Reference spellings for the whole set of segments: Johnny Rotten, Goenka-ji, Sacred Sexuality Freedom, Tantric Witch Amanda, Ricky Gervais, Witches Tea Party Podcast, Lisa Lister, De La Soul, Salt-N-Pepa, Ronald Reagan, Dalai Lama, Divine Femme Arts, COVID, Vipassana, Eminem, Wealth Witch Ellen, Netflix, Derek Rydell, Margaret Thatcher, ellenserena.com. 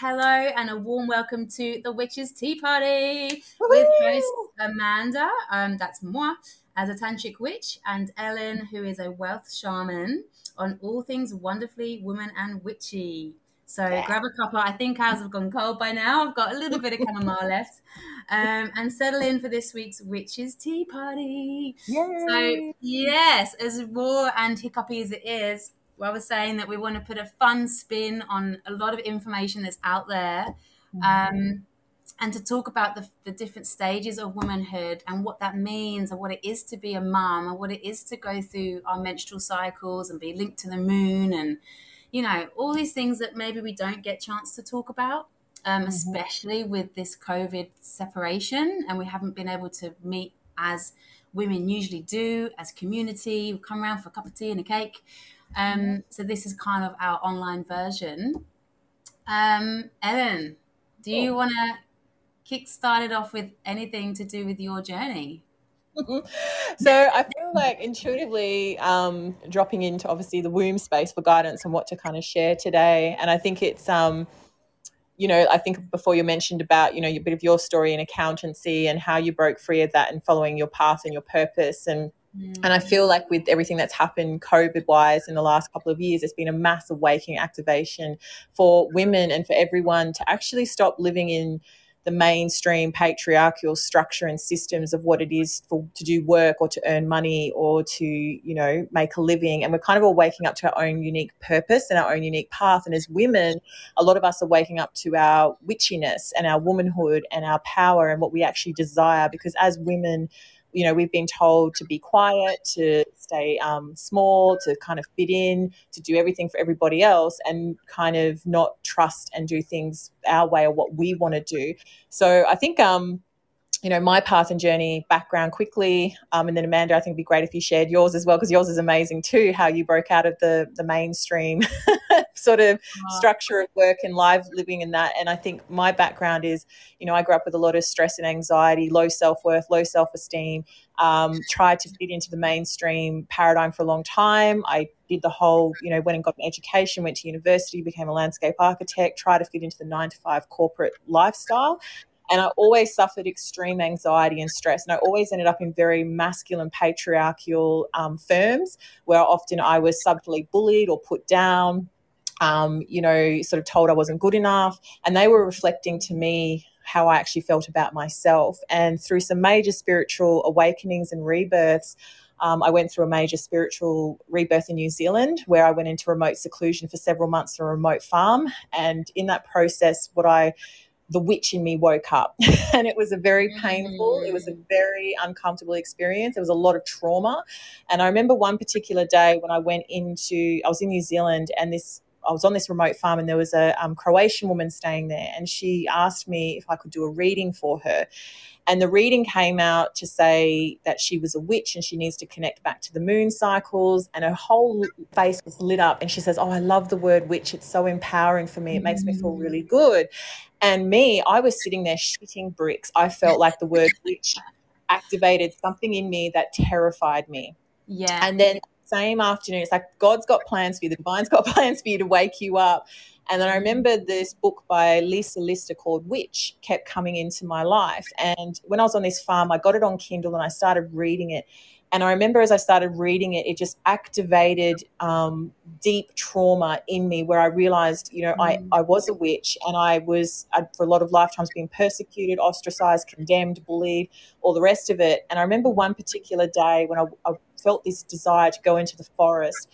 hello and a warm welcome to the Witches Tea Party. Woo-hoo! With host Amanda, that's moi, as a tantric witch, and Ellen, who is a wealth shaman, on all things wonderfully woman and witchy. So yeah. Grab a cuppa. I think ours have gone cold by now. I've got a little bit of chamomile left. And settle in for this week's Witches Tea Party. Yay. So yes, as raw and hiccupy as it is, I was saying that we want to put a fun spin on a lot of information that's out there, and to talk about the different stages of womanhood and what that means and what it is to be a mum and what it is to go through our menstrual cycles and be linked to the moon and, you know, all these things that maybe we don't get chance to talk about, especially with this COVID separation, and we haven't been able to meet as women usually do, as community. We come around for a cup of tea and a cake. So this is kind of our online version. Ellen, do you want to kickstart it off with anything to do with your journey? So I feel like intuitively dropping into obviously the womb space for guidance and what to kind of share today. And I think it's, you know, I think before you mentioned about, you know, a bit of your story in accountancy and how you broke free of that and following your path and your purpose. And I feel like with everything that's happened COVID-wise in the last couple of years, it's been a massive waking activation for women and for everyone to actually stop living in the mainstream patriarchal structure and systems of what it is to do work or to earn money or to, you know, make a living. And we're kind of all waking up to our own unique purpose and our own unique path. And as women, a lot of us are waking up to our witchiness and our womanhood and our power and what we actually desire, because as women, you know, we've been told to be quiet, to stay small, to kind of fit in, to do everything for everybody else and kind of not trust and do things our way or what we want to do. So I think, you know, my path and journey background quickly, and then Amanda, I think it'd be great if you shared yours as well, because yours is amazing too, how you broke out of the mainstream sort of structure of work and live living in that. And I think my background is, you know, I grew up with a lot of stress and anxiety, low self-worth, low self-esteem, tried to fit into the mainstream paradigm for a long time. I did the whole, you know, went and got an education, went to university, became a landscape architect, tried to fit into the 9-to-5 corporate lifestyle. And I always suffered extreme anxiety and stress, and I always ended up in very masculine, patriarchal firms where often I was subtly bullied or put down, you know, sort of told I wasn't good enough. And they were reflecting to me how I actually felt about myself. And through some major spiritual awakenings and rebirths, I went through a major spiritual rebirth in New Zealand where I went into remote seclusion for several months on a remote farm. And in that process, the witch in me woke up, and it was a very painful, it was a very uncomfortable experience. There was a lot of trauma. And I remember one particular day when I was in New Zealand, and I was on this remote farm, and there was a Croatian woman staying there, and she asked me if I could do a reading for her. And the reading came out to say that she was a witch and she needs to connect back to the moon cycles, and her whole face was lit up, and she says, "Oh, I love the word witch. It's so empowering for me. It makes me feel really good." And I was sitting there shitting bricks. I felt like the word witch activated something in me that terrified me. Yeah. And then same afternoon, it's like, God's got plans for you. The divine's got plans for you to wake you up. And then I remember this book by Lisa Lister called Witch kept coming into my life. And when I was on this farm, I got it on Kindle and I started reading it. And I remember as I started reading it, it just activated deep trauma in me where I realized, you know, I was a witch, and I'd for a lot of lifetimes been persecuted, ostracized, condemned, bullied, all the rest of it. And I remember one particular day when I felt this desire to go into the forest,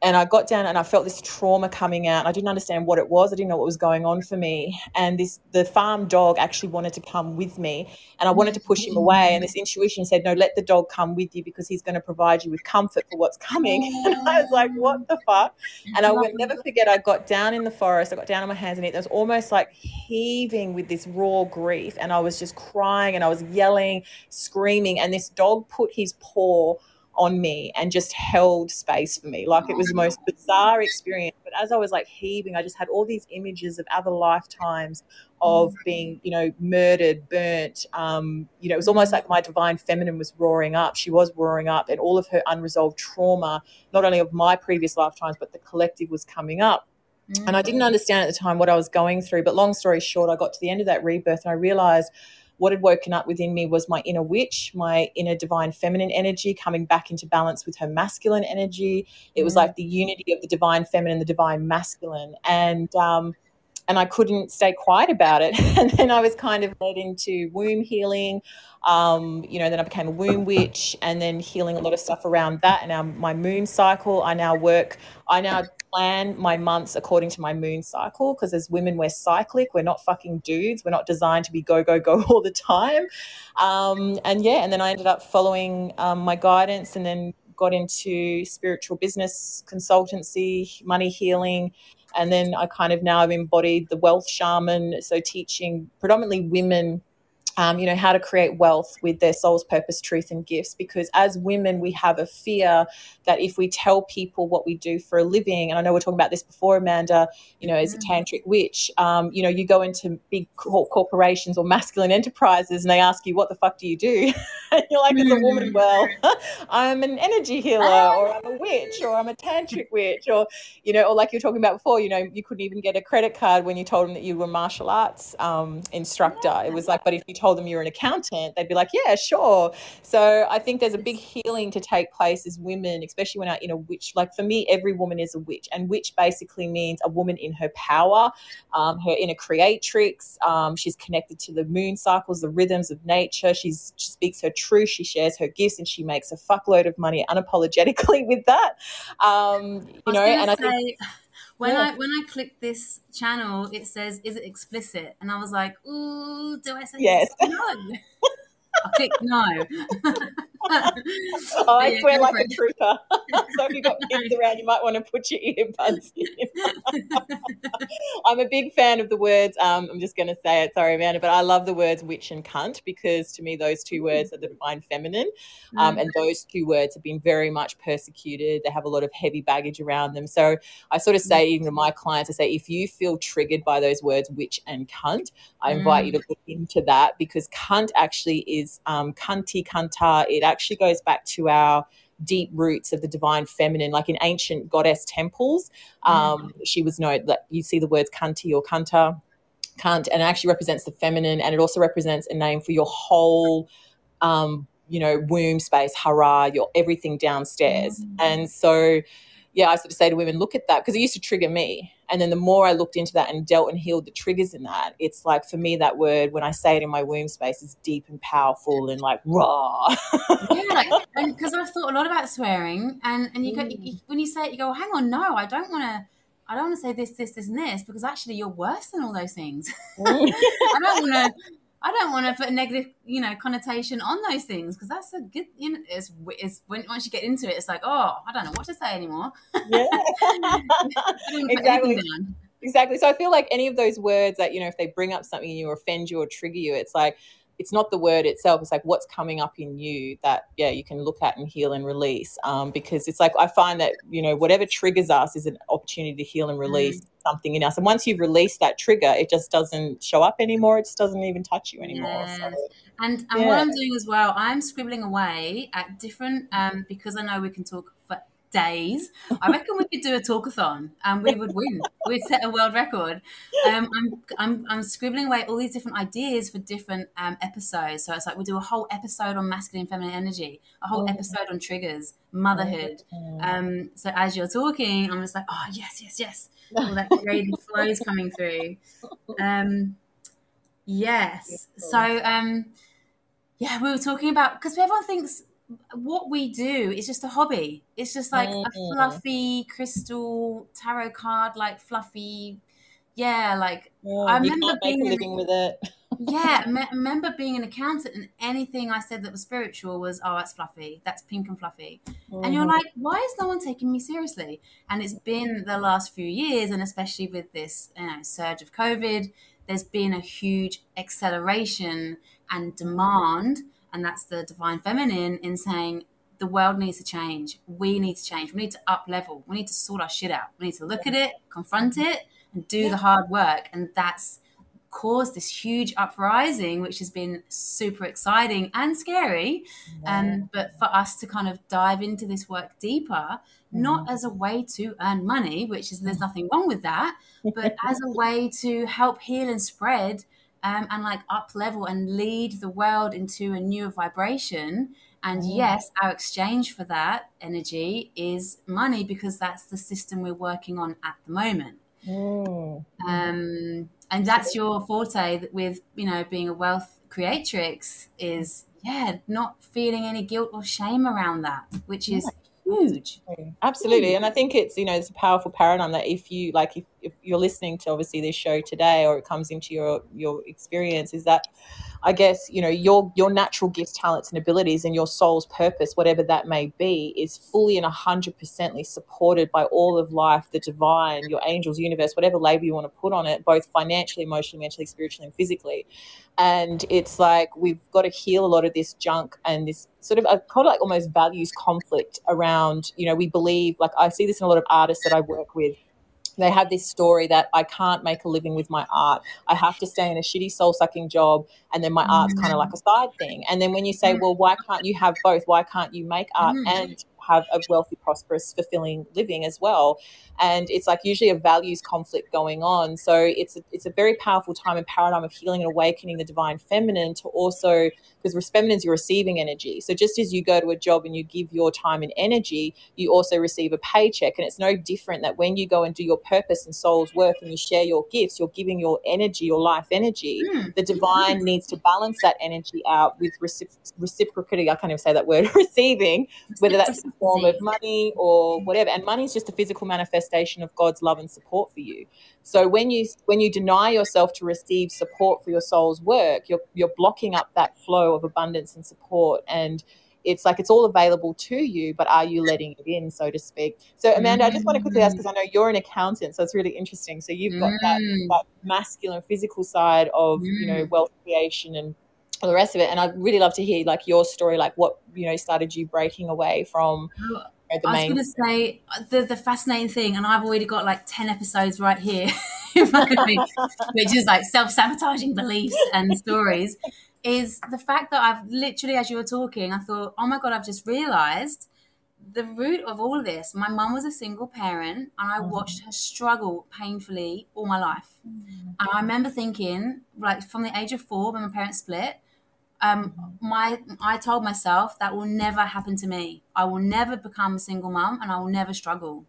and I got down and I felt this trauma coming out. I didn't understand what it was. I didn't know what was going on for me. And the farm dog actually wanted to come with me, and I wanted to push him away. And this intuition said, "No, let the dog come with you because he's going to provide you with comfort for what's coming." And I was like, what the fuck? And I will never forget, I got down in the forest. I got down on my hands and knees. I was almost like heaving with this raw grief. And I was just crying and I was yelling, screaming. And this dog put his paw on me and just held space for me. Like, it was the most bizarre experience. But as I was like heaving, I just had all these images of other lifetimes of being, you know, murdered, burnt. You know, it was almost like my divine feminine was roaring up. She was roaring up, and all of her unresolved trauma, not only of my previous lifetimes, but the collective was coming up. And I didn't understand at the time what I was going through. But long story short, I got to the end of that rebirth and I realized what had woken up within me was my inner witch, my inner divine feminine energy coming back into balance with her masculine energy. It was like the unity of the divine feminine, the divine masculine. And I couldn't stay quiet about it. And then I was kind of led into womb healing. Then I became a womb witch and then healing a lot of stuff around that. And now my moon cycle, I now plan my months according to my moon cycle, because as women, we're cyclic. We're not fucking dudes. We're not designed to be go, go, go all the time. And then I ended up following my guidance and then got into spiritual business consultancy, money healing. And then I kind of now have embodied the wealth shaman, so teaching predominantly women, how to create wealth with their soul's purpose, truth and gifts, because as women we have a fear that if we tell people what we do for a living, and I know we're talking about this before, Amanda, as a tantric witch, you go into big corporations or masculine enterprises and they ask you, what the fuck do you do? And you're like, as a woman, well, I'm an energy healer, or I'm a witch, or I'm a tantric witch, or, or like you were talking about before, you couldn't even get a credit card when you told them that you were a martial arts instructor. It was like, but if you told them you're an accountant, they'd be like, yeah, sure. So I think there's a big healing to take place as women, especially when our inner witch, like for me, every woman is a witch, and witch basically means a woman in her power, her inner creatrix. She's connected to the moon cycles, the rhythms of nature. She speaks her truth, she shares her gifts, and she makes a fuckload of money unapologetically with that. When I clicked this channel, it says, is it explicit? And I was like, ooh, do I say yes? No. I clicked no. I swear like a trooper. So if you've got kids around, you might want to put your earbuds in. I'm a big fan of the words, I'm just going to say it, sorry, Amanda, but I love the words witch and cunt, because to me those two words are the divine feminine, and those two words have been very much persecuted. They have a lot of heavy baggage around them. So I sort of say, even to my clients, I say, if you feel triggered by those words witch and cunt, I invite you to look into that, because cunt actually is cunty, cunta. It actually goes back to our deep roots of the divine feminine. Like in ancient goddess temples, she was known, that you see the words kanti or kanta, kant, and it actually represents the feminine, and it also represents a name for your whole womb space, hara, your everything downstairs. And so I sort of say to women, look at that, because it used to trigger me. And then the more I looked into that and dealt and healed the triggers in that, it's like for me that word, when I say it in my womb space, is deep and powerful and like raw. Yeah, because I've thought a lot about swearing, and you go, when you say it, you go, hang on, no, I don't want to say this, because actually you're worse than all those things. I don't want to put a negative, connotation on those things, because that's a good, it's when once you get into it, it's like, oh, I don't know what to say anymore. Yeah, exactly. So I feel like any of those words that, if they bring up something in you or offend you or trigger you, it's like, it's not the word itself. It's like what's coming up in you that, you can look at and heal and release. Because it's like I find that, whatever triggers us is an opportunity to heal and release something in us. And once you've released that trigger, it just doesn't show up anymore. It just doesn't even touch you anymore. Yes. So, and what I'm doing as well, I'm scribbling away at different, because I know we can talk for days. I reckon we could do a talkathon and we would win. We'd set a world record. I'm scribbling away all these different ideas for different episodes. So it's like we'll do a whole episode on masculine and feminine energy, a whole episode on triggers, motherhood. So as you're talking, I'm just like, oh, yes. All that creative flow is coming through. Yes. So, we were talking about, because everyone thinks what we do is just a hobby. It's just like a fluffy crystal tarot card, like fluffy. I remember being living with it. I remember being an accountant, and anything I said that was spiritual was, oh, that's fluffy, that's pink and fluffy. And you're like, why is no one taking me seriously? And it's been the last few years, and especially with this surge of COVID, there's been a huge acceleration and demand. And that's the divine feminine in saying the world needs to change. We need to change. We need to up level. We need to sort our shit out. We need to look at it, confront it, and do the hard work. And that's caused this huge uprising, which has been super exciting and scary. But for us to kind of dive into this work deeper not as a way to earn money, which is, there's nothing wrong with that, but as a way to help heal and spread and like up level and lead the world into a newer vibration. And yes, our exchange for that energy is money, because that's the system we're working on at the moment. And that's your forte with, you know, being a wealth creatrix is, not feeling any guilt or shame around that, which is huge. Absolutely. And I think it's, you know, it's a powerful paradigm that if you, like, if you're listening to obviously this show today, or it comes into your experience, is that I guess, you know, your natural gifts, talents and abilities and your soul's purpose, whatever that may be, is fully and 100% supported by all of life, the divine, your angels, universe, whatever label you want to put on it, both financially, emotionally, mentally, spiritually and physically. And it's like we've got to heal a lot of this junk and this sort of, I call it like almost values conflict around, you know, we believe, like I see this in a lot of artists that I work with. They have this story that I can't make a living with my art. I have to stay in a shitty soul-sucking job, and then my art's kind of like a side thing. And then when you say, well, why can't you have both? Why can't you make art and have a wealthy, prosperous, fulfilling living as well? And it's like usually a values conflict going on. So it's a very powerful time and paradigm of healing and awakening the divine feminine to also, because feminine is your receiving energy. So just as you go to a job and you give your time and energy, you also receive a paycheck. And it's no different that when you go and do your purpose and soul's work and you share your gifts, you're giving your energy, your life energy. The divine needs to balance that energy out with reciprocity. I can't even say that word, receiving, whether that's in the form of money or whatever. And money is just a physical manifestation of God's love and support for you. So when you deny yourself to receive support for your soul's work, you're blocking up that flow of abundance and support. And it's like it's all available to you, but are you letting it in, so to speak? So, Amanda, I just want to quickly ask, because I know you're an accountant, so it's really interesting. So you've got that masculine physical side of, you know, wealth creation and all the rest of it. And I'd really love to hear, like, your story, like what, you know, started you breaking away from I was going to say the fascinating thing, and I've already got like 10 episodes right here, which is like self-sabotaging beliefs and stories, is the fact that I've literally, as you were talking, I thought, oh my God, I've just realised the root of all of this. My mum was a single parent, and I watched her struggle painfully all my life. And I remember thinking, like, from the age of 4, when my parents split, I told myself that will never happen to me. I will never become a single mum, and I will never struggle.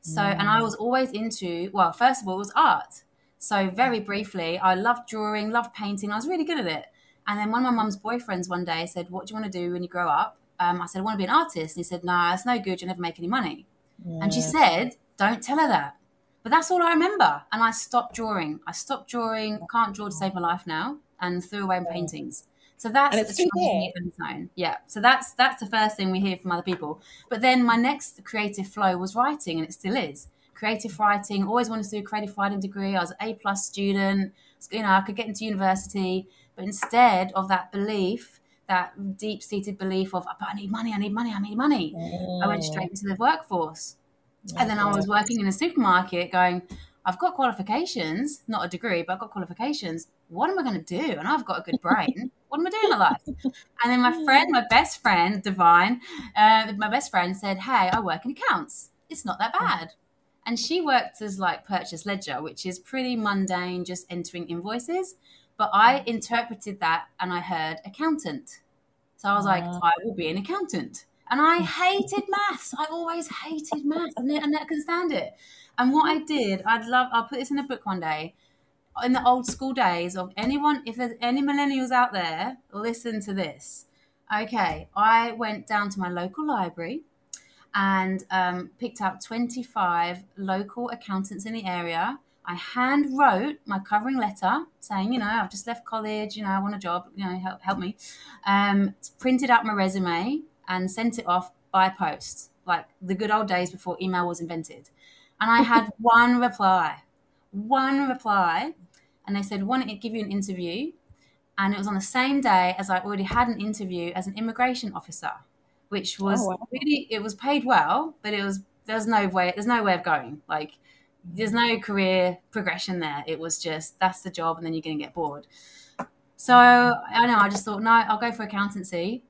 So, and I was always into, well, first of all, it was art. So very briefly, I loved drawing, loved painting. I was really good at it. And then one of my mum's boyfriends one day said, what do you want to do when you grow up? I said, I want to be an artist. And he said, no, it's no good. You'll never make any money. Yeah. And she said, don't tell her that. But that's all I remember. And I stopped drawing. Can't draw to save my life now, and threw away my paintings. So that's zone. Yeah. So that's the first thing we hear from other people. But then my next creative flow was writing, and it still is. Creative writing, always wanted to do a creative writing degree. I was an A+ student. You know, I could get into university. But instead of that belief, that deep-seated belief of, but I need money, I went straight into the workforce. And then I was working in a supermarket going, I've got qualifications, not a degree, but I've got qualifications. What am I going to do? And I've got a good brain. What am I doing in my life? And then my best friend, Divine, said, hey, I work in accounts. It's not that bad. And she worked as like purchase ledger, which is pretty mundane, just entering invoices. But I interpreted that and I heard accountant. So I was like, I will be an accountant. And I hated maths. I always hated maths, and I couldn't stand it. And what I did, I'll put this in a book one day, in the old school days of anyone, if there's any millennials out there, listen to this. Okay, I went down to my local library and picked out 25 local accountants in the area. I hand wrote my covering letter saying, you know, I've just left college, you know, I want a job, you know, help me. Printed out my resume and sent it off by post, like the good old days before email was invented. And I had one reply. And they said, want to give you an interview? And it was on the same day as I already had an interview as an immigration officer, which was really, it was paid well, but it was, there's no way of going. Like, there's no career progression there. It was just, that's the job, and then you're going to get bored. So I just thought, no, I'll go for accountancy.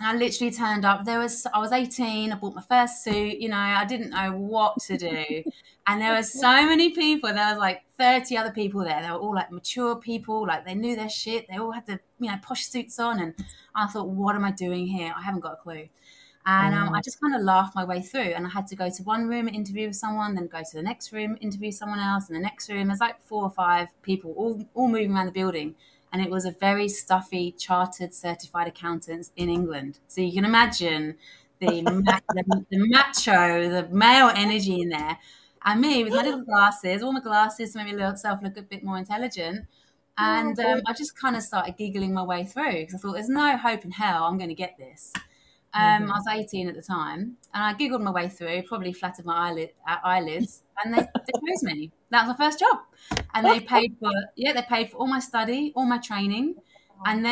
I literally turned up. I was 18. I bought my first suit. You know, I didn't know what to do. And there were so many people. There was like 30 other people there. They were all like mature people. Like they knew their shit. They all had the, you know, posh suits on. And I thought, what am I doing here? I haven't got a clue. And I just kind of laughed my way through. And I had to go to one room and interview with someone, then go to the next room, interview someone else, and the next room. There's like 4 or 5 people all moving around the building. And it was a very stuffy, chartered, certified accountants in England. So you can imagine the macho, the male energy in there. And me with my little glasses, all my glasses to make myself look a bit more intelligent. And I just kind of started giggling my way through because I thought, there's no hope in hell I'm going to get this. I was 18 at the time. And I giggled my way through, probably flattered my eyelids. And they chose me. That was my first job. And they paid for all my study, all my training. And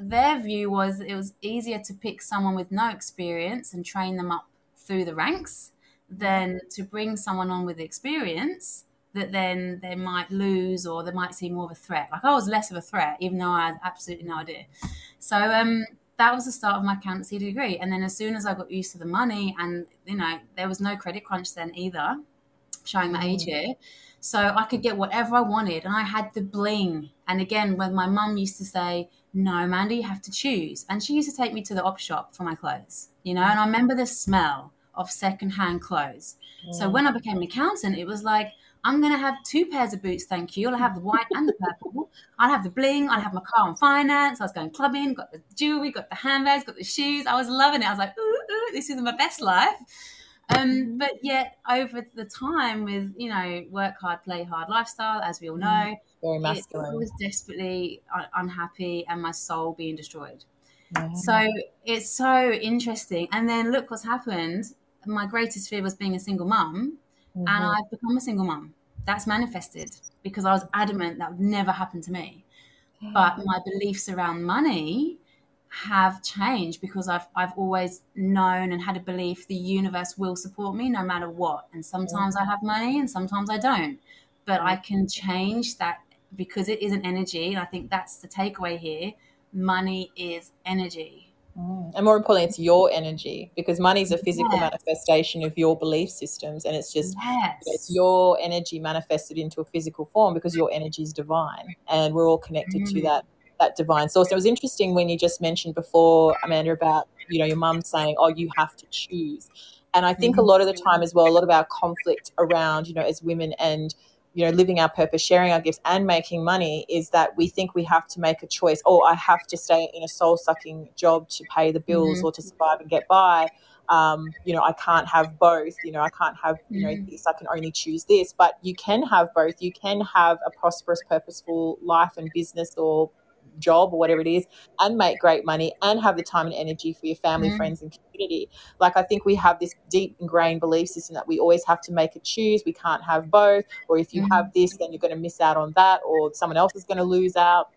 their view was it was easier to pick someone with no experience and train them up through the ranks than to bring someone on with experience that then they might lose or they might see more of a threat. Like I was less of a threat, even though I had absolutely no idea. So that was the start of my accountancy degree. And then as soon as I got used to the money and, you know, there was no credit crunch then either, showing my age here. So I could get whatever I wanted and I had the bling. And again, when my mum used to say, no, Amanda, you have to choose. And she used to take me to the op shop for my clothes, you know, and I remember the smell of secondhand clothes. Mm. So when I became an accountant, it was like, I'm going to have 2 pairs of boots, thank you. I'll have the white and the purple. I'll have the bling. I'll have my car on finance. I was going clubbing, got the jewelry, got the handbags, got the shoes. I was loving it. I was like, ooh, this is my best life. But yet over the time with, you know, work hard, play hard lifestyle, as we all know, very masculine. I was desperately unhappy and my soul being destroyed. Yeah. So it's so interesting. And then look what's happened. My greatest fear was being a single mum and I've become a single mum. That's manifested because I was adamant that would never happen to me. Yeah. But my beliefs around money have changed because I've always known and had a belief the universe will support me no matter what. And sometimes I have money and sometimes I don't, but I can change that because it is an energy. And I think that's the takeaway here. Money is energy. And more importantly, it's your energy because money is a physical manifestation of your belief systems. And it's just, it's your energy manifested into a physical form because your energy is divine and we're all connected to that divine source. It was interesting when you just mentioned before, Amanda, about, you know, your mum saying, oh, you have to choose. And I think a lot of the time as well, a lot of our conflict around, you know, as women and, you know, living our purpose, sharing our gifts and making money is that we think we have to make a choice. Oh, I have to stay in a soul-sucking job to pay the bills or to survive and get by. You know, I can't have both, you know, I can't have, you know, this, I can only choose this. But you can have both. You can have a prosperous, purposeful life and business or job or whatever it is and make great money and have the time and energy for your family, friends and community. Like I think we have this deep ingrained belief system that we always have to make a choose. We can't have both, or if you have this then you're going to miss out on that or someone else is going to lose out.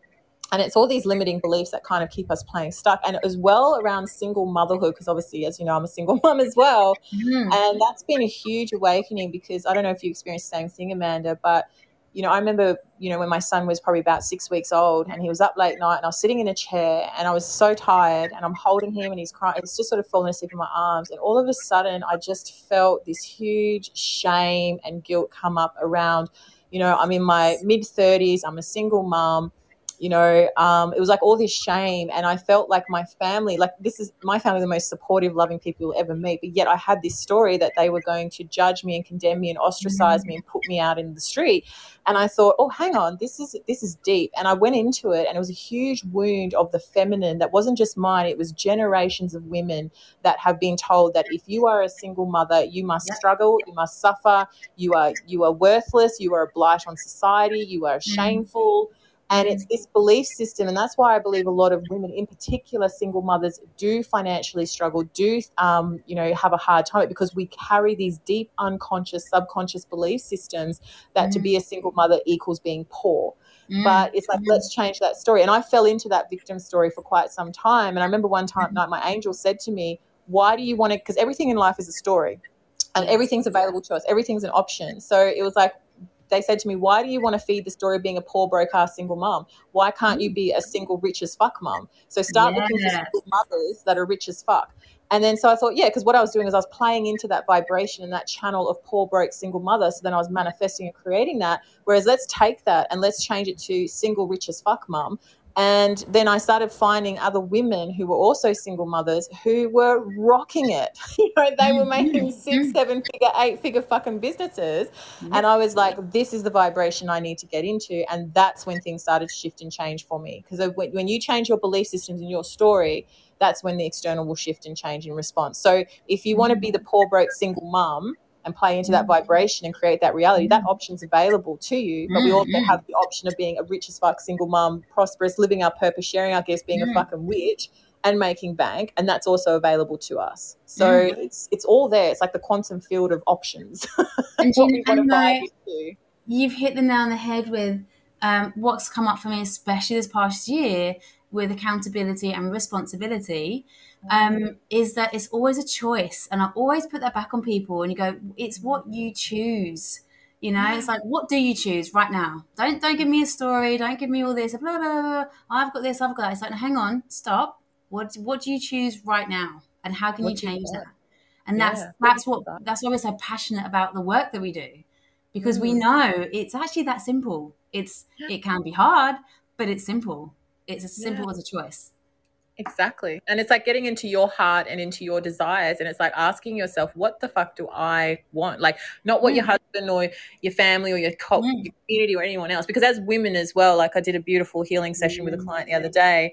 And it's all these limiting beliefs that kind of keep us playing stuck. And as well around single motherhood, because obviously, as you know, I'm a single mum as well. And that's been a huge awakening because I don't know if you experienced the same thing, Amanda, but you know, I remember, you know, when my son was probably about 6 weeks old and he was up late night and I was sitting in a chair and I was so tired and I'm holding him and he's crying. It's just sort of falling asleep in my arms. And all of a sudden I just felt this huge shame and guilt come up around, you know, I'm in my mid-30s, I'm a single mum. You know, it was like all this shame and I felt like my family, like this is my family, the most supportive, loving people you'll ever meet. But yet I had this story that they were going to judge me and condemn me and ostracize me and put me out in the street. And I thought, oh, hang on, this is deep. And I went into it and it was a huge wound of the feminine that wasn't just mine. It was generations of women that have been told that if you are a single mother, you must struggle, you must suffer, you are worthless, you are a blight on society, you are shameful. And it's this belief system, and that's why I believe a lot of women, in particular single mothers, do financially struggle, do, you know, have a hard time, because we carry these deep unconscious, subconscious belief systems that to be a single mother equals being poor. But it's like, let's change that story. And I fell into that victim story for quite some time. And I remember one time night my angel said to me, why do you want to, because everything in life is a story and everything's available to us, everything's an option. So it was like, they said to me, why do you want to feed the story of being a poor, broke-ass single mom? Why can't you be a single, rich as fuck mom? So start looking for single mothers that are rich as fuck. And then so I thought, yeah, because what I was doing is I was playing into that vibration and that channel of poor, broke, single mother. So then I was manifesting and creating that. Whereas let's take that and let's change it to single, rich as fuck mom. And then I started finding other women who were also single mothers who were rocking it. You know, they were making 6, 7-figure, 8-figure fucking businesses. And I was like, this is the vibration I need to get into. And that's when things started to shift and change for me. Because when you change your belief systems and your story, that's when the external will shift and change in response. So if you want to be the poor, broke, single mum and play into that vibration and create that reality, that option's available to you. But we also have the option of being a rich as fuck single mum, prosperous, living our purpose, sharing our gifts, being a fucking witch and making bank. And that's also available to us. So it's all there. It's like the quantum field of options. And you've hit the nail on the head with what's come up for me, especially this past year, with accountability and responsibility, is that it's always a choice. And I always put that back on people and you go, it's what you choose. You know, it's like, what do you choose right now? Don't give me a story. Don't give me all this, blah, blah, blah. I've got this, I've got that. It's like, no, hang on, stop. What do you choose right now? And how can you change that? And that's why we're so passionate about the work that we do, because we know it's actually that simple. It can be hard, but it's simple. It's as simple as a choice. Exactly. And it's like getting into your heart and into your desires. And it's like asking yourself, what the fuck do I want? Like not what your husband or your family or your community or anyone else. Because as women as well, like I did a beautiful healing session with a client the other day,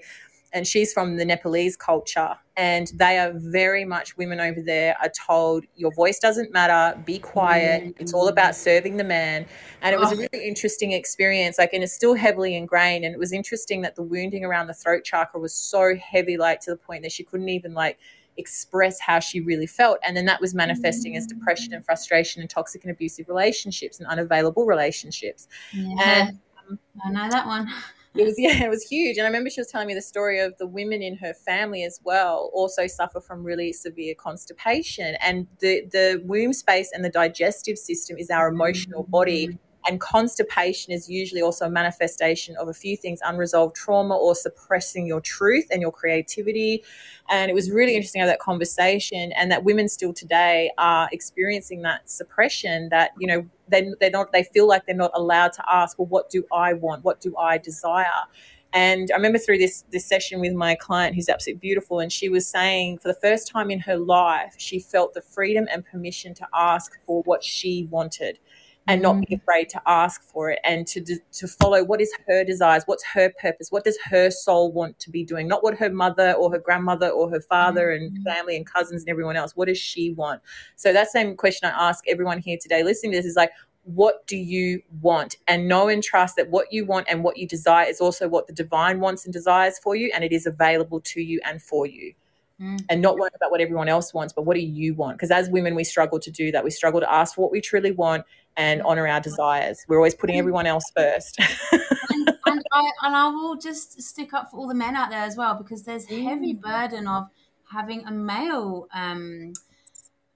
and she's from the Nepalese culture, and they are very much, women over there are told your voice doesn't matter, be quiet, it's all about serving the man. And it was a really interesting experience, like, and it's still heavily ingrained. And it was interesting that the wounding around the throat chakra was so heavy, like to the point that she couldn't even like express how she really felt. And then that was manifesting as depression and frustration and toxic and abusive relationships and unavailable relationships. And I know that one. It was huge. And I remember she was telling me the story of the women in her family as well also suffer from really severe constipation. And the womb space and the digestive system is our emotional body. And constipation is usually also a manifestation of a few things, unresolved trauma or suppressing your truth and your creativity. And it was really interesting to have that conversation, and that women still today are experiencing that suppression that, you know, they feel like they're not allowed to ask, well, what do I want? What do I desire? And I remember through this session with my client, who's absolutely beautiful, and she was saying for the first time in her life, she felt the freedom and permission to ask for what she wanted. And not be afraid to ask for it, and to follow what is her desires, what's her purpose, what does her soul want to be doing, not what her mother or her grandmother or her father and family and cousins and everyone else, what does she want? So that same question I ask everyone here today listening to this is like, what do you want? And know and trust that what you want and what you desire is also what the divine wants and desires for you, and it is available to you and for you. And not worry about what everyone else wants, but what do you want? Because as women, we struggle to do that. We struggle to ask for what we truly want and honour our desires. We're always putting everyone else first. and I will just stick up for all the men out there as well, because there's heavy burden of having a male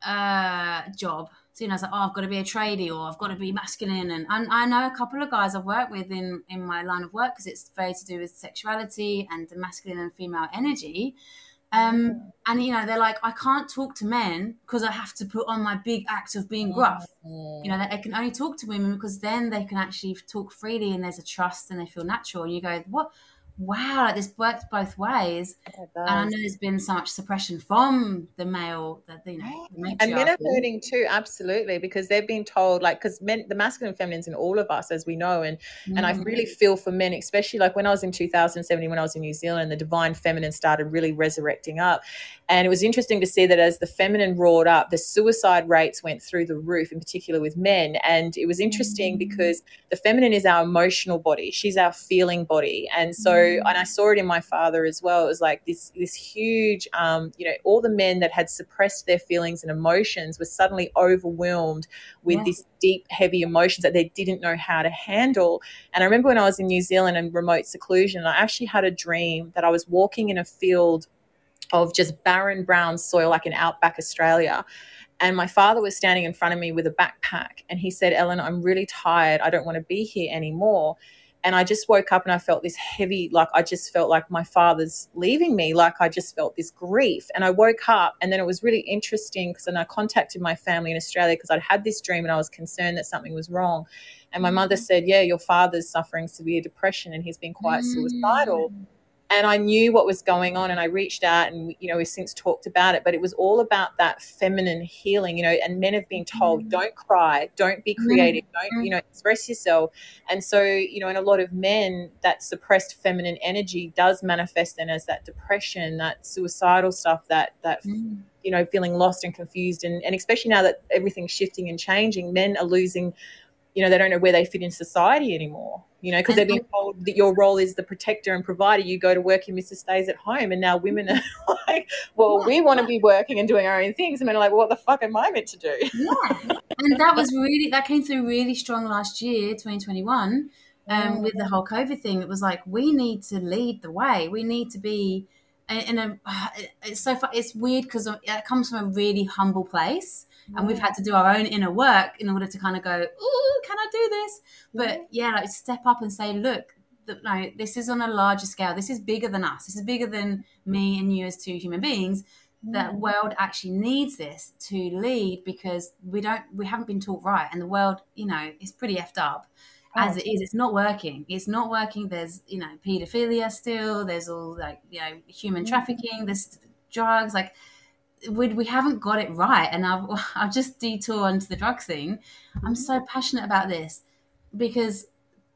job. So, you know, it's like, oh, I've got to be a tradie, or I've got to be masculine. And I know a couple of guys I've worked with in my line of work, because it's very to do with sexuality and the masculine and female energy. And, you know, they're like, I can't talk to men because I have to put on my big act of being gruff. You know, that I can only talk to women because then they can actually talk freely and there's a trust and they feel natural. And you go, what? Wow, like this works both ways. And I know there's been so much suppression from the male, that, you know, and men are hurting too, absolutely, because they've been told, like, because men, the masculine and feminine's in all of us, as we know, and I really feel for men, especially like when I was in 2017, when I was in New Zealand, the divine feminine started really resurrecting up, and it was interesting to see that as the feminine roared up, the suicide rates went through the roof, in particular with men. And it was interesting because the feminine is our emotional body, she's our feeling body, and so. And I saw it in my father as well. It was like this huge, you know, all the men that had suppressed their feelings and emotions were suddenly overwhelmed with this deep, heavy emotions that they didn't know how to handle. And I remember when I was in New Zealand in remote seclusion, I actually had a dream that I was walking in a field of just barren brown soil, like in outback Australia. And my father was standing in front of me with a backpack, and he said, "Ellen, I'm really tired. I don't want to be here anymore." And I just woke up and I felt this heavy, like I just felt like my father's leaving me, like I just felt this grief. And I woke up, and then it was really interesting because then I contacted my family in Australia because I'd had this dream and I was concerned that something was wrong. And my mother said, "Yeah, your father's suffering severe depression and he's been quite suicidal." And I knew what was going on, and I reached out, and, you know, we've since talked about it, but it was all about that feminine healing, you know, and men have been told, don't cry, don't be creative, don't, you know, express yourself. And so, you know, in a lot of men, that suppressed feminine energy does manifest then as that depression, that suicidal stuff, that you know, feeling lost and confused. And especially now that everything's shifting and changing, men are losing, you know, they don't know where they fit in society anymore, you know, because they've been told that your role is the protector and provider. You go to work, your missus stays at home. And now women are like, well, we want to be working and doing our own things. And men are like, well, what the fuck am I meant to do? Yeah. And that came through really strong last year, 2021, with the whole COVID thing. It was like, we need to lead the way. We need to be, and it's so far, it's weird because it comes from a really humble place. And we've had to do our own inner work in order to kind of go, "Ooh, can I do this?" But yeah, like step up and say, "Look, no, this is on a larger scale. This is bigger than us. This is bigger than me and you as two human beings. The world actually needs this to lead because we haven't been taught right, and the world, you know, is pretty effed up as it is. It's not working. It's not working. There's, you know, pedophilia still. There's all like, you know, human trafficking. There's drugs like." We haven't got it right, and I'll just detour onto the drug thing. I'm so passionate about this because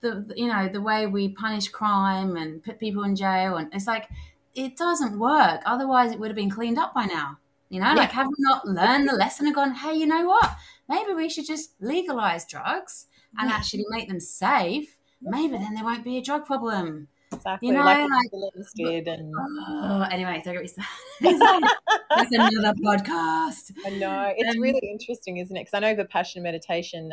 the way we punish crime and put people in jail, and it's like it doesn't work. Otherwise, it would have been cleaned up by now. You know, like have we not learned the lesson and gone, hey, you know what? Maybe we should just legalize drugs and actually make them safe. Maybe then there won't be a drug problem. Exactly, you know, like Phillips did. And anyway, don't get me started. That's another podcast. I know. It's really interesting, isn't it? Because I know Vipassana meditation,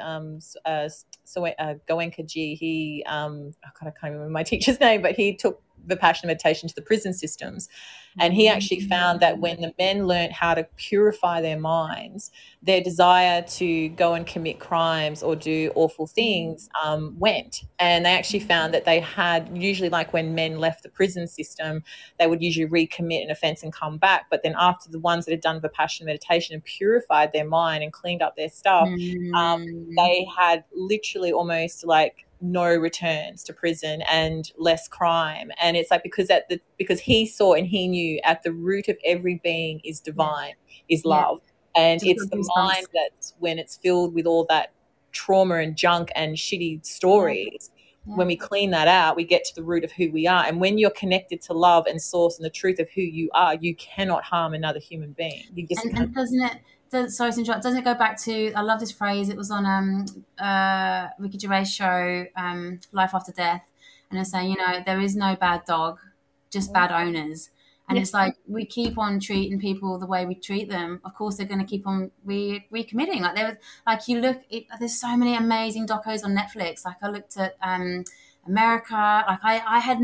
Goenka-ji, he, I can't remember my teacher's name, but he took Vipassana meditation to the prison systems. And he actually found that when the men learned how to purify their minds, their desire to go and commit crimes or do awful things went. And they actually found that they had usually, like when men left the prison system, they would usually recommit an offense and come back. But then after the ones that had done Vipassana meditation and purified their mind and cleaned up their stuff, they had literally almost like no returns to prison and less crime. And it's like because he saw and he knew at the root of every being is divine, is love. And it's the mind that's when it's filled with all that trauma and junk and shitty stories. When we clean that out, we get to the root of who we are. And when you're connected to love and source and the truth of who you are, you cannot harm another human being. You just and doesn't it go back to, I love this phrase, it was on Ricky Gervais' show, Life After Death, and they're saying, you know, there is no bad dog, just bad owners. And it's like we keep on treating people the way we treat them. Of course, they're going to keep on recommitting. Like there was, like you look, there's so many amazing docos on Netflix. Like I looked at America. Like I had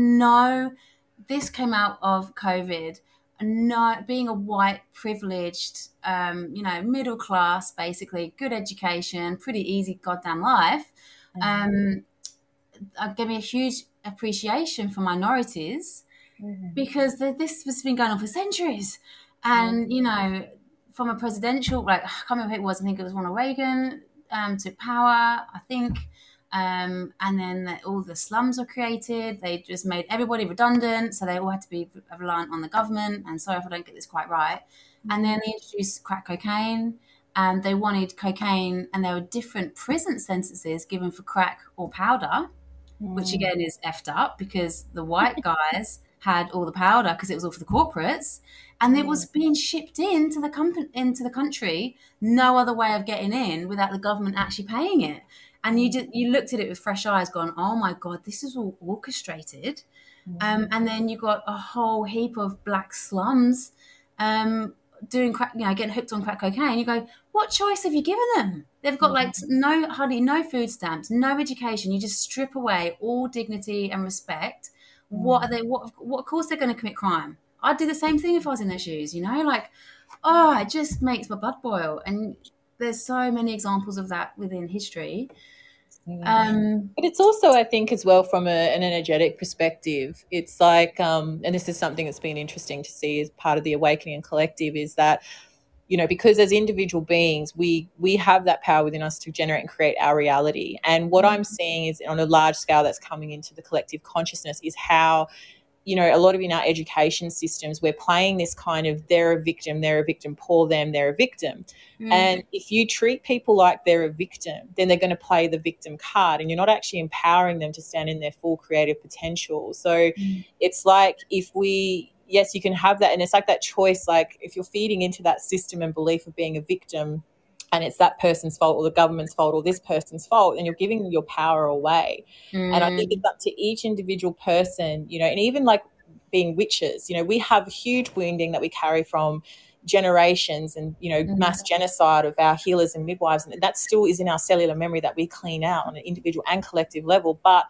this came out of COVID. No, being a white, privileged, you know, middle class, basically good education, pretty easy goddamn life. It gave me a huge appreciation for minorities. Because this has been going on for centuries. And, you know, from a presidential, like I can't remember who it was, I think it was Ronald Reagan took power, I think. And then all the slums were created. They just made everybody redundant. So they all had to be reliant on the government. And sorry if I don't get this quite right. And then they introduced crack cocaine. And they wanted cocaine. And there were different prison sentences given for crack or powder, which again is effed up because the white guys had all the powder because it was all for the corporates, and it was being shipped into the country. No other way of getting in without the government actually paying it. And you looked at it with fresh eyes going, oh my God, this is all orchestrated. And then you got a whole heap of black slums doing crack, you know, getting hooked on crack cocaine. You go, what choice have you given them? They've got like hardly no food stamps, no education. You just strip away all dignity and respect. What are they? What? Of course, they're going to commit crime. I'd do the same thing if I was in their shoes, you know, like, oh, it just makes my blood boil. And there's so many examples of that within history. But it's also, I think, as well, from an energetic perspective, it's like, and this is something that's been interesting to see as part of the Awakening and Collective, is that, you know, because as individual beings, we have that power within us to generate and create our reality. And what I'm seeing is, on a large scale, that's coming into the collective consciousness, is how, you know, a lot of in our education systems, we're playing this kind of they're a victim, poor them, they're a victim. Mm. And if you treat people like they're a victim, then they're going to play the victim card, and you're not actually empowering them to stand in their full creative potential. So it's like, if we, yes, you can have that. And it's like that choice, like if you're feeding into that system and belief of being a victim, and it's that person's fault or the government's fault or this person's fault, and you're giving your power away. And I think it's up to each individual person, you know, and even like being witches, you know, we have huge wounding that we carry from generations and, you know, mass genocide of our healers and midwives, and that still is in our cellular memory that we clean out on an individual and collective level. But,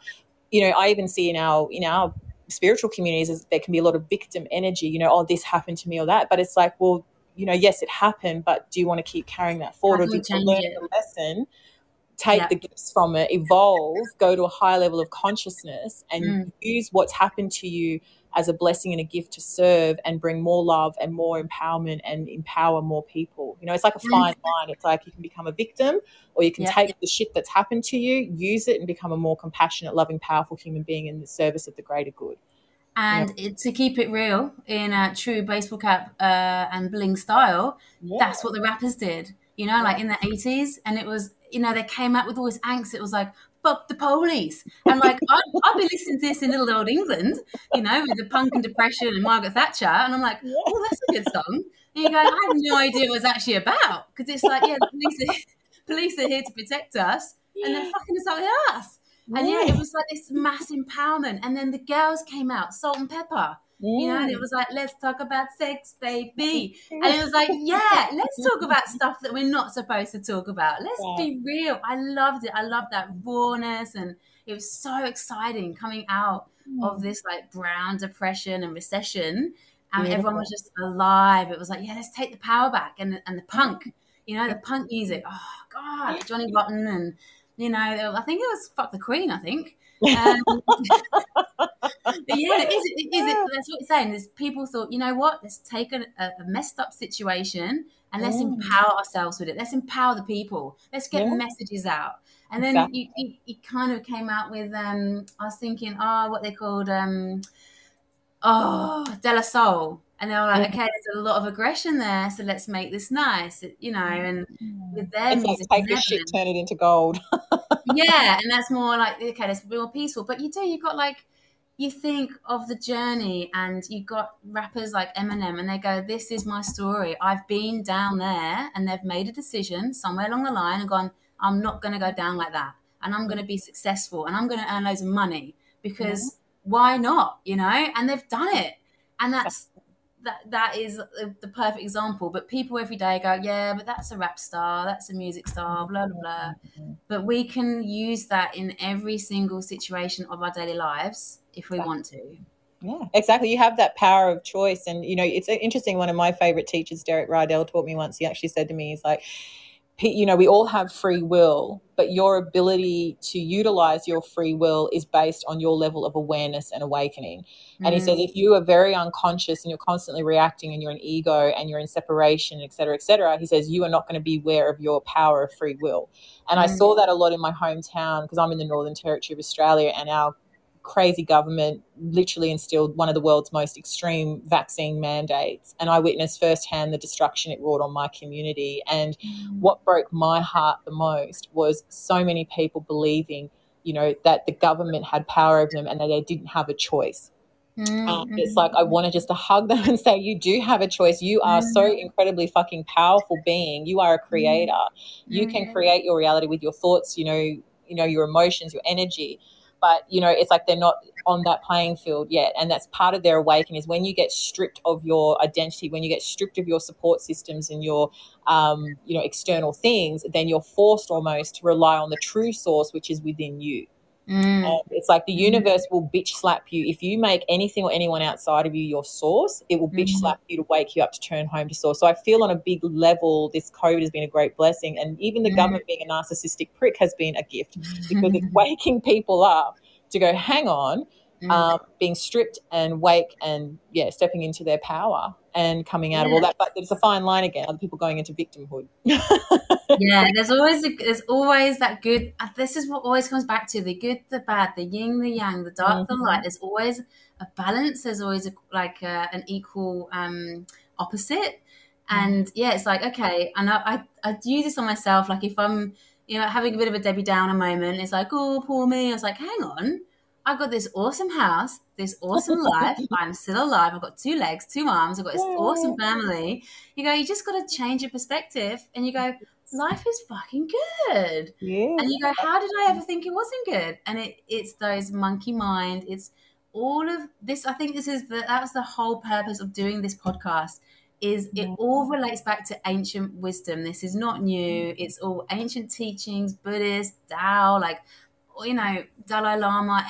you know, I even see in our spiritual communities is there can be a lot of victim energy, you know, oh, this happened to me or that. But it's like, well, you know, yes, it happened, but do you want to keep carrying that forward? Or do you learn the lesson, take the gifts from it, evolve, go to a higher level of consciousness, and use what's happened to you as a blessing and a gift to serve and bring more love and more empowerment and empower more people. You know, it's like a fine line. It's like you can become a victim, or you can take the shit that's happened to you, use it and become a more compassionate, loving, powerful human being in the service of the greater good. And to keep it real, in a true baseball cap and bling style, that's what the rappers did, you know, like in the 80s. And it was, you know, they came out with all this angst. It was like, fuck the police. And like, I've been listening to this in little old England, you know, with the punk and depression and Margaret Thatcher. And I'm like, oh, that's a good song. And you go, I have no idea what it's actually about. Because it's like, yeah, the police are here to protect us. And they're fucking us up with us. And yeah, it was like this mass empowerment. And then the girls came out, Salt-N-Pepa, you know, and it was like, let's talk about sex, baby. And it was like, yeah, let's talk about stuff that we're not supposed to talk about. Let's be real. I loved it. I loved that rawness. And it was so exciting coming out of this like brown depression and recession. And everyone was just alive. It was like, yeah, let's take the power back. And the punk, you know, the punk music. Oh, God, Johnny Rotten and... You know, I think it was Fuck the Queen, I think. But yeah, that's what it's saying. Is people thought, you know what, let's take a messed up situation and let's empower ourselves with it. Let's empower the people. Let's get the messages out. And then you kind of came out with, I was thinking, what they called, De La Soul. And they were like, okay, there's a lot of aggression there, so let's make this nice, you know, and with their music. Like, take the shit, turn it into gold. Yeah, and that's more like, okay, let's be more peaceful. But you've got like, you think of the journey, and you've got rappers like Eminem, and they go, this is my story. I've been down there, and they've made a decision somewhere along the line and gone, I'm not going to go down like that, and I'm going to be successful, and I'm going to earn loads of money because why not, you know? And they've done it, and that is the perfect example. But people every day go, yeah, but that's a rap star, that's a music star, blah, blah, blah. But we can use that in every single situation of our daily lives if we want to. Yeah, exactly. You have that power of choice. And, you know, it's interesting. One of my favourite teachers, Derek Rydell, taught me once. He actually said to me, he's like, you know, we all have free will, but your ability to utilize your free will is based on your level of awareness and awakening. And he says, if you are very unconscious and you're constantly reacting and you're an ego and you're in separation, et cetera, he says, you are not going to be aware of your power of free will. And I saw that a lot in my hometown, because I'm in the Northern Territory of Australia, and our crazy government literally instilled one of the world's most extreme vaccine mandates, and I witnessed firsthand the destruction it wrought on my community. And what broke my heart the most was so many people believing, you know, that the government had power over them and that they didn't have a choice. It's like, I wanted just to hug them and say, you do have a choice. You are so incredibly fucking powerful being. You are a creator. You can create your reality with your thoughts, you know, your emotions, your energy. But, you know, it's like they're not on that playing field yet. And that's part of their awakening, is when you get stripped of your identity, when you get stripped of your support systems and your, you know, external things, then you're forced almost to rely on the true source, which is within you. And it's like the universe will bitch slap you. If you make anything or anyone outside of you your source, it will bitch slap you to wake you up to turn home to source. So I feel on a big level this COVID has been a great blessing, and even the government being a narcissistic prick has been a gift, because it's waking people up to go, hang on, being stripped and wake and, stepping into their power and coming out of all that. But there's a fine line again, other people going into victimhood. There's always that good, this is what always comes back to, the good, the bad, the yin, the yang, the dark, the light. There's always a balance. There's always an equal opposite. And, it's like, okay, and I do this on myself. Like if I'm, having a bit of a Debbie Downer moment, it's like, oh, poor me. I was like, hang on. I've got this awesome house, this awesome life. I'm still alive. I've got 2 legs, 2 arms. I've got this awesome family. You go, you just got to change your perspective, and you go, life is fucking good. Yeah. And you go, how did I ever think it wasn't good? And it's those monkey mind. It's all of this. I think that was the whole purpose of doing this podcast. Is it all relates back to ancient wisdom. This is not new. It's all ancient teachings, Buddhist, Tao, Dalai Lama,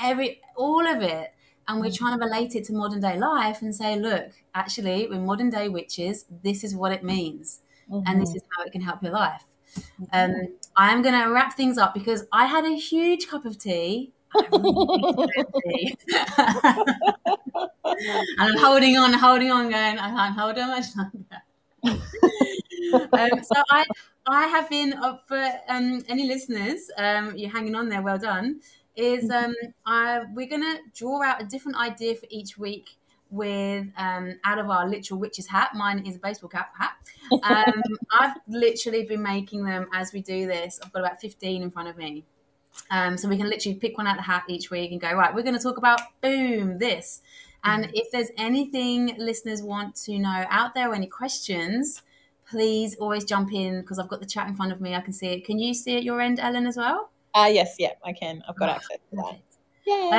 all of it. And we're trying to relate it to modern day life and say, look, actually, we're modern day witches. This is what it means. And this is how it can help your life. I'm going to wrap things up because I had a huge cup of tea. I really tea. And I'm holding on, going, I can't hold on much longer. So I have been up for any listeners, you're hanging on there, well done, we're going to draw out a different idea for each week with out of our literal witch's hat. Mine is a baseball cap hat. I've literally been making them as we do this. I've got about 15 in front of me. So we can literally pick one out of the hat each week and go, right, we're going to talk about, boom, this. And if there's anything listeners want to know out there, or any questions, please always jump in, because I've got the chat in front of me. I can see it. Can you see it your end, Ellen, as well? Yes, yeah, I can. I've got access to that. Yay.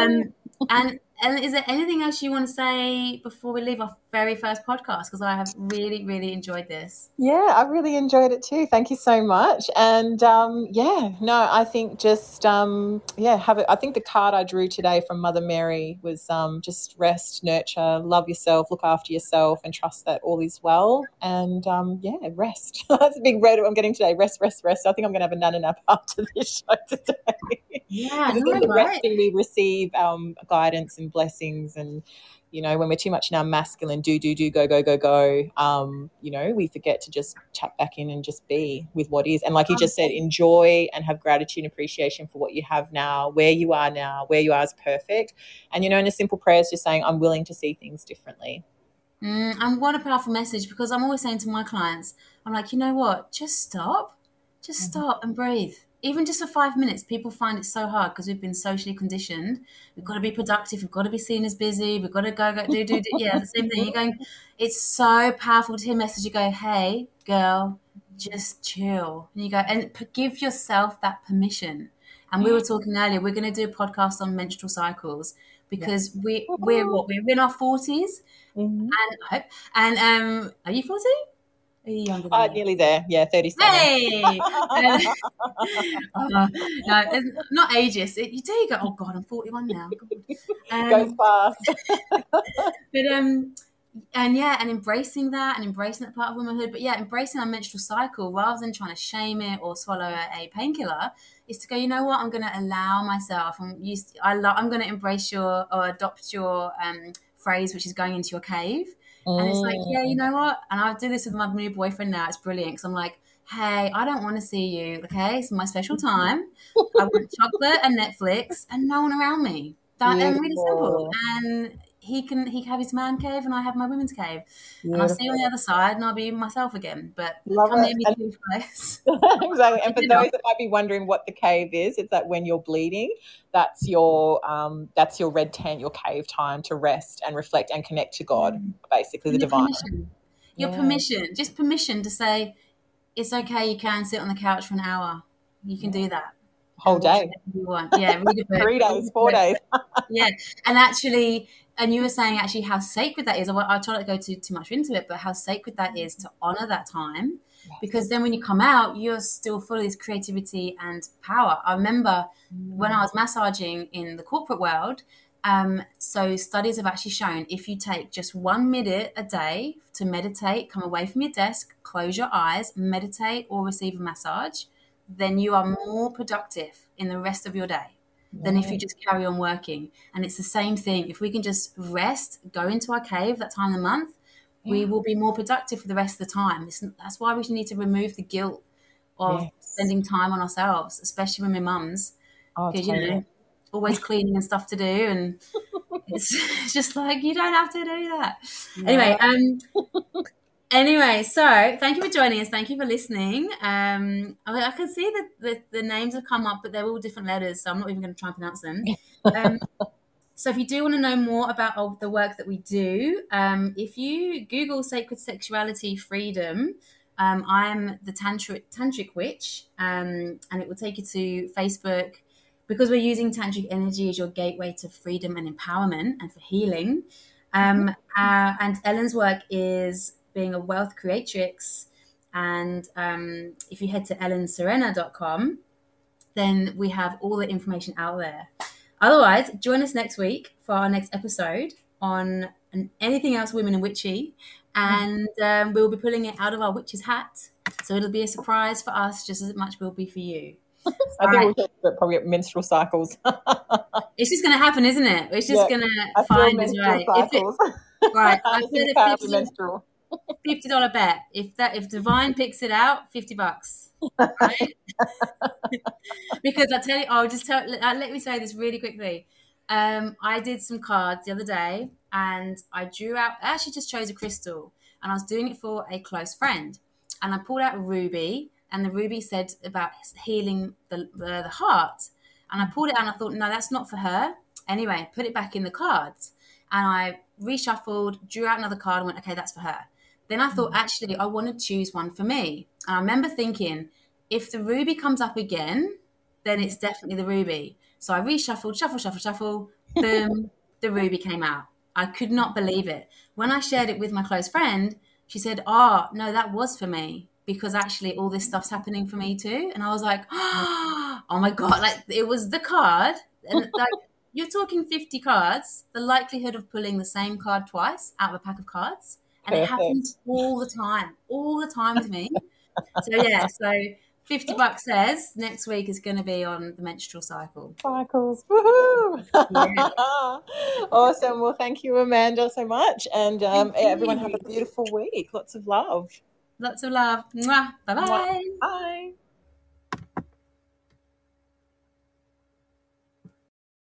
And Ellen, is there anything else you want to say before we leave our very first podcast? Because I have really, really enjoyed this. Yeah, I really enjoyed it too. Thank you so much. And I think just have it. I think the card I drew today from Mother Mary was just rest, nurture, love yourself, look after yourself, and trust that all is well. And rest. That's a big word I'm getting today. Rest, rest, rest. I think I'm going to have a nana nap after this show today. Yeah, resting, we receive guidance and blessings, and when we're too much in our masculine do go, we forget to just tap back in and just be with what is. And like you just said, enjoy and have gratitude and appreciation for what you have now. Where you are is perfect. And in a simple prayer is just saying, I'm willing to see things differently. And what a powerful message, because I'm always saying to my clients, I'm like, you know what, just stop and breathe. Even just for 5 minutes, people find it so hard because we've been socially conditioned. We've got to be productive. We've got to be seen as busy. We've got to go, do. Yeah, the same thing. You're going, it's so powerful to hear a message. You go, hey, girl, just chill. And you go, and give yourself that permission. And we were talking earlier, we're going to do a podcast on menstrual cycles, because we're in our 40s. Mm-hmm. And are you 40? Nearly there. Yeah, 37. Hey! No, it's not ageist. You do, you go, oh, God, I'm 41 now. Goes fast. But, and embracing that part of womanhood. But, embracing our menstrual cycle, rather than trying to shame it or swallow a painkiller, is to go, you know what, I'm going to allow myself. I'm going to embrace adopt your phrase, which is going into your cave. And it's like, yeah, you know what? And I do this with my new boyfriend now. It's brilliant, because I'm like, hey, I don't want to see you, okay? It's my special time. I want chocolate and Netflix and no one around me. That is really simple. And he can have his man cave and I have my women's cave. Beautiful. And I'll see you on the other side and I'll be myself again. But come near me too close. Exactly. And for those that might be wondering what the cave is, it's that when you're bleeding, that's your red tent, your cave time to rest and reflect and connect to God, basically, and the divine. Permission. Permission, just permission to say, it's okay, you can sit on the couch for an hour. You can do that. Whole day. You want. Yeah, read a book. 3 days, 4 days. Yeah. And you were saying actually how sacred that is. I try not to go too much into it, but how sacred that is to honor that time. because then when you come out, you're still full of this creativity and power. I remember when I was massaging in the corporate world, so studies have actually shown if you take just 1 minute a day to meditate, come away from your desk, close your eyes, meditate or receive a massage, then you are more productive in the rest of your day than if you just carry on working. And it's the same thing. If we can just rest, go into our cave that time of the month, we will be more productive for the rest of the time. That's why we need to remove the guilt of spending time on ourselves, especially when we're mums. Because, you know, always cleaning and stuff to do. And it's just like, you don't have to do that. No. Anyway, so thank you for joining us. Thank you for listening. I can see that the names have come up, but they're all different letters, so I'm not even going to try and pronounce them. So if you do want to know more about the work that we do, if you Google Sacred Sexuality Freedom, I'm the Tantric Witch, and it will take you to Facebook. Because we're using tantric energy as your gateway to freedom and empowerment and for healing. And Ellen's work is being a wealth creatrix. And if you head to ellenserena.com, then we have all the information out there. Otherwise, join us next week for our next episode on anything else women and witchy. And we'll be pulling it out of our witch's hat. So it'll be a surprise for us just as much will be for you. I think we'll probably get menstrual cycles. It's just going to happen, isn't it? It's just going to find its way. Right. I've said a $50 bet. If Divine picks it out, $50. Right? Because I tell you, let me say this really quickly. I did some cards the other day, and I actually just chose a crystal, and I was doing it for a close friend, and I pulled out a ruby. And the ruby said about healing the heart. And I pulled it out and I thought, no, that's not for her. Anyway, put it back in the cards. And I reshuffled, drew out another card and went, okay, that's for her. Then I thought, actually, I want to choose one for me. And I remember thinking, if the ruby comes up again, then it's definitely the ruby. So I reshuffled, shuffle, boom, the ruby came out. I could not believe it. When I shared it with my close friend, she said, oh, no, that was for me. Because actually all this stuff's happening for me too. And I was like, oh my God, like it was the card. And like you're talking 50 cards, the likelihood of pulling the same card twice out of a pack of cards. And it happens all the time with me. So $50 says next week is going to be on the menstrual cycle. Cycles, woohoo! Yeah. Awesome. Well, thank you, Amanda, so much. And everyone have a beautiful week. Lots of love. Mwah. Bye-bye. Bye.